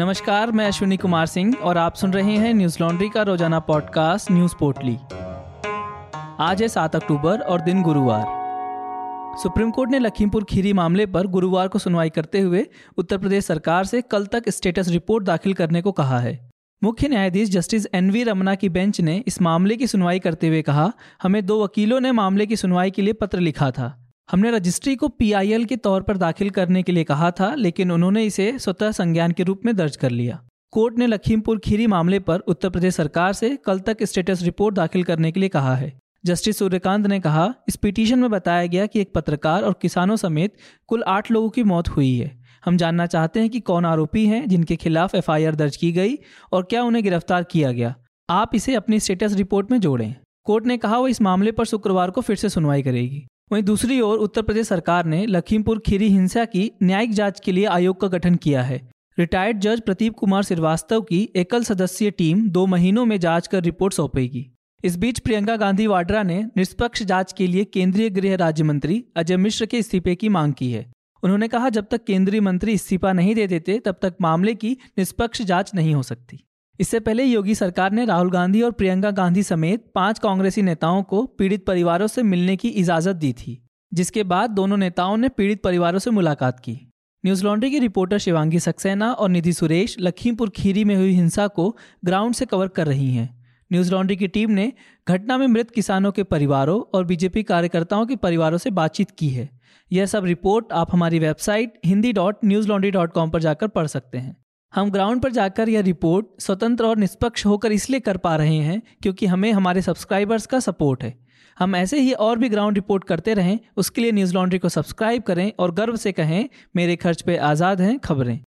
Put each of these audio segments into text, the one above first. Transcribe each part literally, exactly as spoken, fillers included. नमस्कार, मैं अश्विनी कुमार सिंह और आप सुन रहे हैं न्यूज लॉन्ड्री का रोजाना पॉडकास्ट न्यूज पोटली। आज है सात अक्टूबर और दिन गुरुवार। सुप्रीम कोर्ट ने लखीमपुर खीरी मामले पर गुरुवार को सुनवाई करते हुए उत्तर प्रदेश सरकार से कल तक स्टेटस रिपोर्ट दाखिल करने को कहा है। मुख्य न्यायाधीश जस्टिस एन वी रमना की बेंच ने इस मामले की सुनवाई करते हुए कहा, हमें दो वकीलों ने मामले की सुनवाई के लिए पत्र लिखा था। हमने रजिस्ट्री को पीआईएल के तौर पर दाखिल करने के लिए कहा था, लेकिन उन्होंने इसे स्वतः संज्ञान के रूप में दर्ज कर लिया। कोर्ट ने लखीमपुर खीरी मामले पर उत्तर प्रदेश सरकार से कल तक स्टेटस रिपोर्ट दाखिल करने के लिए कहा है। जस्टिस सूर्यकांत ने कहा, इस पिटीशन में बताया गया कि एक पत्रकार और किसानों समेत कुल आठ लोगों की मौत हुई है। हम जानना चाहते हैं कि कौन आरोपी हैं जिनके खिलाफ एफआईआर दर्ज की गई और क्या उन्हें गिरफ्तार किया गया। आप इसे अपनी स्टेटस रिपोर्ट में जोड़ें। कोर्ट ने कहा वो इस मामले पर शुक्रवार को फिर से सुनवाई करेगी। वहीं दूसरी ओर उत्तर प्रदेश सरकार ने लखीमपुर खीरी हिंसा की न्यायिक जांच के लिए आयोग का गठन किया है। रिटायर्ड जज प्रदीप कुमार श्रीवास्तव की एकल सदस्यीय टीम दो महीनों में जांच कर रिपोर्ट सौंपेगी। इस बीच प्रियंका गांधी वाड्रा ने निष्पक्ष जांच के लिए केंद्रीय गृह राज्य मंत्री अजय मिश्र के इस्तीफे की मांग की है। उन्होंने कहा, जब तक केंद्रीय मंत्री इस्तीफा नहीं दे देते तब तक मामले की निष्पक्ष जांच नहीं हो सकती। इससे पहले योगी सरकार ने राहुल गांधी और प्रियंका गांधी समेत पांच कांग्रेसी नेताओं को पीड़ित परिवारों से मिलने की इजाजत दी थी, जिसके बाद दोनों नेताओं ने पीड़ित परिवारों से मुलाकात की। न्यूज लॉन्ड्री की रिपोर्टर शिवांगी सक्सेना और निधि सुरेश लखीमपुर खीरी में हुई हिंसा को ग्राउंड से कवर कर रही हैं। न्यूज लॉन्ड्री की टीम ने घटना में मृत किसानों के परिवारों और बीजेपी कार्यकर्ताओं के परिवारों से बातचीत की है। यह सब रिपोर्ट आप हमारी website Hindi dot Newslaundry dot com पर जाकर पढ़ सकते हैं। हम ग्राउंड पर जाकर यह रिपोर्ट स्वतंत्र और निष्पक्ष होकर इसलिए कर पा रहे हैं क्योंकि हमें हमारे सब्सक्राइबर्स का सपोर्ट है। हम ऐसे ही और भी ग्राउंड रिपोर्ट करते रहें, उसके लिए न्यूज लॉन्ड्री को सब्सक्राइब करें और गर्व से कहें, मेरे खर्च पे आज़ाद हैं खबरें।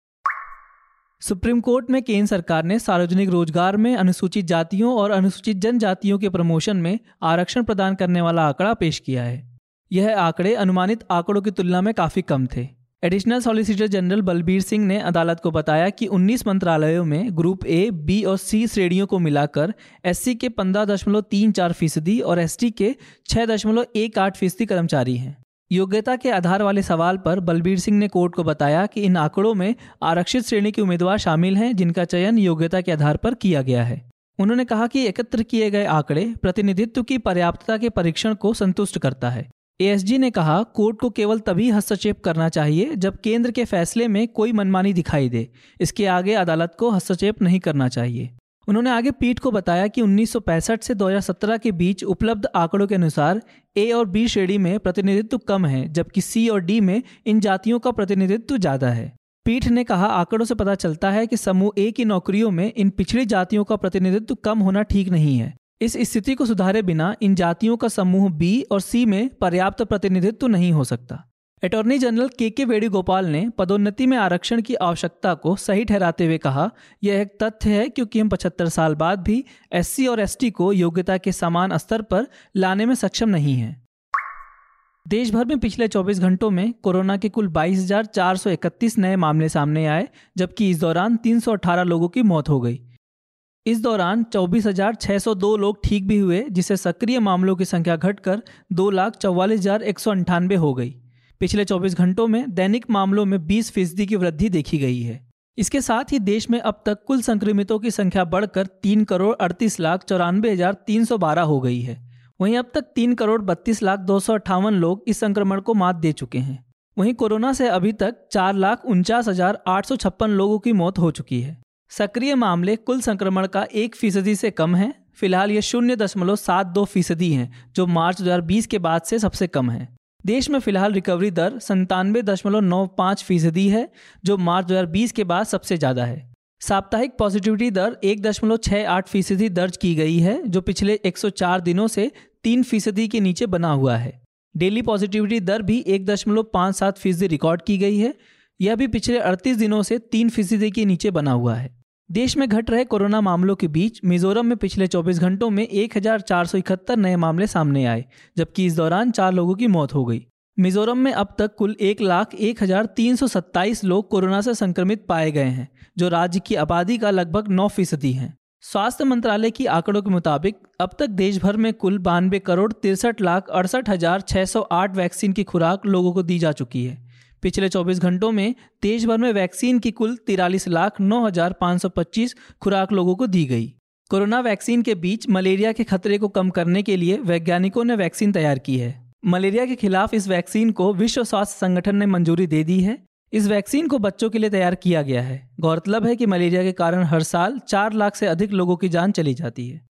सुप्रीम कोर्ट में केंद्र सरकार ने सार्वजनिक रोजगार में अनुसूचित जातियों और अनुसूचित जनजातियों के प्रमोशन में आरक्षण प्रदान करने वाला आंकड़ा पेश किया है। यह आंकड़े अनुमानित आंकड़ों की तुलना में काफ़ी कम थे। Additional solicitor general Balbir Singh ने अदालत को बताया कि उन्नीस मंत्रालयों में ग्रुप ए, बी और सी श्रेणियों को मिलाकर एससी के पंद्रह दशमलव तीन चार फीसदी और एसटी के छह दशमलव एक आठ फीसदी कर्मचारी हैं। योग्यता के आधार वाले सवाल पर बलबीर सिंह ने कोर्ट को बताया कि इन आंकड़ों में आरक्षित श्रेणी के उम्मीदवार शामिल हैं जिनका चयन योग्यता के आधार पर किया गया है। उन्होंने कहा कि एकत्र किए गए आंकड़े प्रतिनिधित्व की पर्याप्तता के परीक्षण को संतुष्ट करता है। एएसजी ने कहा, कोर्ट को केवल तभी हस्तक्षेप करना चाहिए जब केंद्र के फैसले में कोई मनमानी दिखाई दे। इसके आगे अदालत को हस्तक्षेप नहीं करना चाहिए। उन्होंने आगे पीठ को बताया कि उन्नीस सौ पैंसठ से दो हज़ार सत्रह के बीच उपलब्ध आंकड़ों के अनुसार ए और बी श्रेणी में प्रतिनिधित्व कम है, जबकि सी और डी में इन जातियों का प्रतिनिधित्व ज्यादा है। पीठ ने कहा, आंकड़ों से पता चलता है कि समूह ए की नौकरियों में इन पिछड़ी जातियों का प्रतिनिधित्व कम होना ठीक नहीं है। इस स्थिति को सुधारे बिना इन जातियों का समूह बी और सी में पर्याप्त प्रतिनिधित्व नहीं हो सकता। अटॉर्नी जनरल के के वेणुगोपाल ने पदोन्नति में आरक्षण की आवश्यकता को सही ठहराते हुए कहा, यह एक तथ्य है क्योंकि हम पचहत्तर साल बाद भी एससी और एसटी को योग्यता के समान स्तर पर लाने में सक्षम नहीं हैं। देश भर में पिछले चौबीस घंटों में कोरोना के कुल बाईस हज़ार चार सौ इकतीस नए मामले सामने आए, जबकि इस दौरान तीन सौ अठारह लोगों की मौत हो गई। इस दौरान चौबीस हज़ार छह सौ दो लोग ठीक भी हुए, जिससे सक्रिय मामलों की संख्या घटकर दो लाख चौवालीस हजार एक सौ अंठानवे हो गई। पिछले चौबीस घंटों में दैनिक मामलों में बीस फीसदी की वृद्धि देखी गई है। इसके साथ ही देश में अब तक कुल संक्रमितों की संख्या बढ़कर तीन करोड़ अड़तीस लाख चौरानवे हजार तीन सौ बारह हो गई है। वहीं अब तक तीन करोड़ बत्तीस लाख दो सौ अट्ठावन लोग इस संक्रमण को मात दे चुके हैं। वहीं कोरोना से अभी तक चार लाख उनचास हजार आठ सौ छप्पन लोगों की मौत हो चुकी है। सक्रिय मामले कुल संक्रमण का एक फीसदी से कम है। फिलहाल ये शून्य दशमलव सात दो फीसदी है, जो मार्च दो हज़ार बीस के बाद से सबसे कम है। देश में फिलहाल रिकवरी दर संतानवे दशमलव नौ पाँच फीसदी है, जो मार्च दो हज़ार बीस के बाद सबसे ज़्यादा है। साप्ताहिक पॉजिटिविटी दर एक दशमलव छः आठ फीसदी दर्ज की गई है, जो पिछले एक सौ चार दिनों से तीन फीसदी के नीचे बना हुआ है। डेली पॉजिटिविटी दर भी एक दशमलव पाँच सात फीसदी रिकॉर्ड की गई है। यह भी पिछले अड़तीस दिनों से तीन फीसदी के नीचे बना हुआ है। देश में घट रहे कोरोना मामलों के बीच मिजोरम में पिछले चौबीस घंटों में एक हज़ार चार सौ इकहत्तर नए मामले सामने आए, जबकि इस दौरान चार लोगों की मौत हो गई। मिजोरम में अब तक कुल एक लाख एक हजार तीन सौ सत्ताईस लोग कोरोना से संक्रमित पाए गए हैं, जो राज्य की आबादी का लगभग नौ फीसदी है। स्वास्थ्य मंत्रालय की आंकड़ों के मुताबिक अब तक देश भर में कुल बानवे करोड़ तिरसठ लाख अड़सठ हजार छः सौ आठ वैक्सीन की खुराक लोगों को दी जा चुकी है। पिछले चौबीस घंटों में देश भर में वैक्सीन की कुल तिरालीस लाख नौ हजार पाँच सौ पच्चीस खुराक लोगों को दी गई। कोरोना वैक्सीन के बीच मलेरिया के खतरे को कम करने के लिए वैज्ञानिकों ने वैक्सीन तैयार की है। मलेरिया के खिलाफ इस वैक्सीन को विश्व स्वास्थ्य संगठन ने मंजूरी दे दी है। इस वैक्सीन को बच्चों के लिए तैयार किया गया है। गौरतलब है कि मलेरिया के कारण हर साल चार लाख से अधिक लोगों की जान चली जाती है।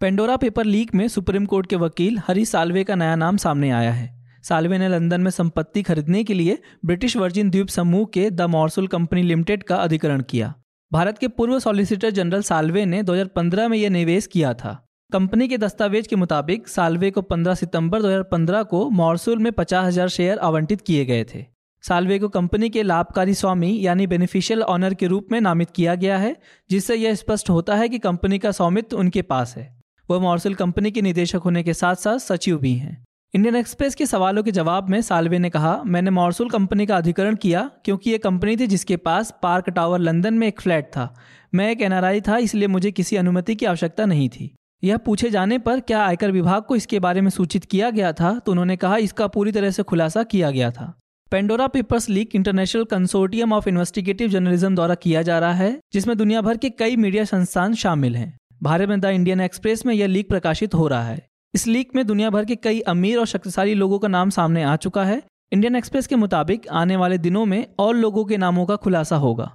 पेंडोरा पेपर लीक में सुप्रीम कोर्ट के वकील हरीश साल्वे का नया नाम सामने आया है। साल्वे ने लंदन में संपत्ति खरीदने के लिए ब्रिटिश वर्जिन द्वीप समूह के द मॉर्सूल कंपनी लिमिटेड का अधिग्रहण किया। भारत के पूर्व सॉलिसिटर जनरल साल्वे ने दो हज़ार पंद्रह में यह निवेश किया था। कंपनी के दस्तावेज के मुताबिक साल्वे को पंद्रह सितंबर दो हज़ार पंद्रह को मॉर्सूल में पचास हज़ार शेयर आवंटित किए गए थे। साल्वे को कंपनी के लाभकारी स्वामी यानी बेनिफिशियल ऑनर के रूप में नामित किया गया है, जिससे यह स्पष्ट होता है कि कंपनी का स्वामित्व उनके पास है। वह मॉर्सूल कंपनी के निदेशक होने के साथ साथ सचिव भी हैं। इंडियन एक्सप्रेस के सवालों के जवाब में साल्वे ने कहा, मैंने मॉर्सूल कंपनी का अधिग्रहण किया क्योंकि ये कंपनी थी जिसके पास पार्क टावर लंदन में एक फ्लैट था। मैं एक एन आर आई था, इसलिए मुझे किसी अनुमति की आवश्यकता नहीं थी। यह पूछे जाने पर क्या आयकर विभाग को इसके बारे में सूचित किया गया था, तो उन्होंने कहा इसका पूरी तरह से खुलासा किया गया था। Pandora papers leak international consortium of investigative journalism द्वारा किया जा रहा है, जिसमें दुनिया भर के कई मीडिया संस्थान शामिल हैं। भारत में द इंडियन एक्सप्रेस में यह लीक प्रकाशित हो रहा है। इस लीक में दुनिया भर के कई अमीर और शक्तिशाली लोगों का नाम सामने आ चुका है। इंडियन एक्सप्रेस के मुताबिक आने वाले दिनों में और लोगों के नामों का खुलासा होगा।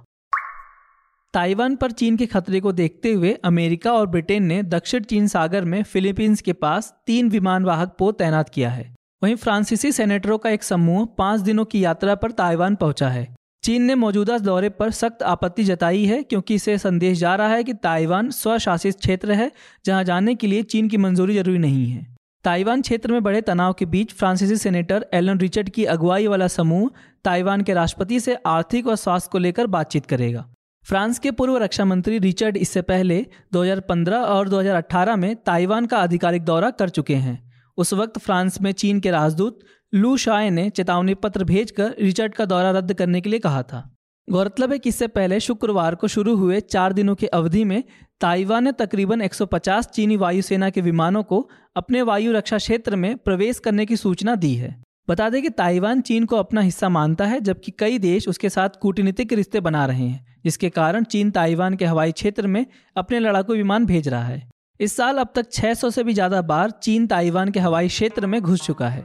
ताइवान पर चीन के खतरे को देखते हुए अमेरिका और ब्रिटेन ने दक्षिण चीन सागर में फिलीपींस के पास तीन विमानवाहक पोत तैनात किया है। वहीं फ्रांसीसी सेनेटरों का एक समूह पाँच दिनों की यात्रा पर ताइवान पहुंचा है। चीन ने मौजूदा दौरे पर सख्त आपत्ति जताई है क्योंकि इसे संदेश जा रहा है कि ताइवान स्वशासित क्षेत्र है, जहां जाने के लिए चीन की मंजूरी जरूरी नहीं है। ताइवान क्षेत्र में बढ़े तनाव के बीच फ्रांसीसी सेनेटर एलन रिचर्ड की अगुवाई वाला समूह ताइवान के राष्ट्रपति से आर्थिक और स्वास्थ्य को लेकर बातचीत करेगा। फ्रांस के पूर्व रक्षा मंत्री रिचर्ड इससे पहले दो हज़ार पंद्रह और दो हज़ार अठारह में ताइवान का आधिकारिक दौरा कर चुके हैं। उस वक्त फ्रांस में चीन के राजदूत लू शाय ने चेतावनी पत्र भेजकर रिचर्ड का दौरा रद्द करने के लिए कहा था। गौरतलब है कि इससे पहले शुक्रवार को शुरू हुए चार दिनों की अवधि में ताइवान ने तकरीबन एक सौ पचास चीनी वायुसेना के विमानों को अपने वायु रक्षा क्षेत्र में प्रवेश करने की सूचना दी है। बता दें कि ताइवान चीन को अपना हिस्सा मानता है, जबकि कई देश उसके साथ कूटनीतिक रिश्ते बना रहे हैं, जिसके कारण चीन ताइवान के हवाई क्षेत्र में अपने लड़ाकू विमान भेज रहा है। इस साल अब तक छह सौ से भी ज़्यादा बार चीन ताइवान के हवाई क्षेत्र में घुस चुका है।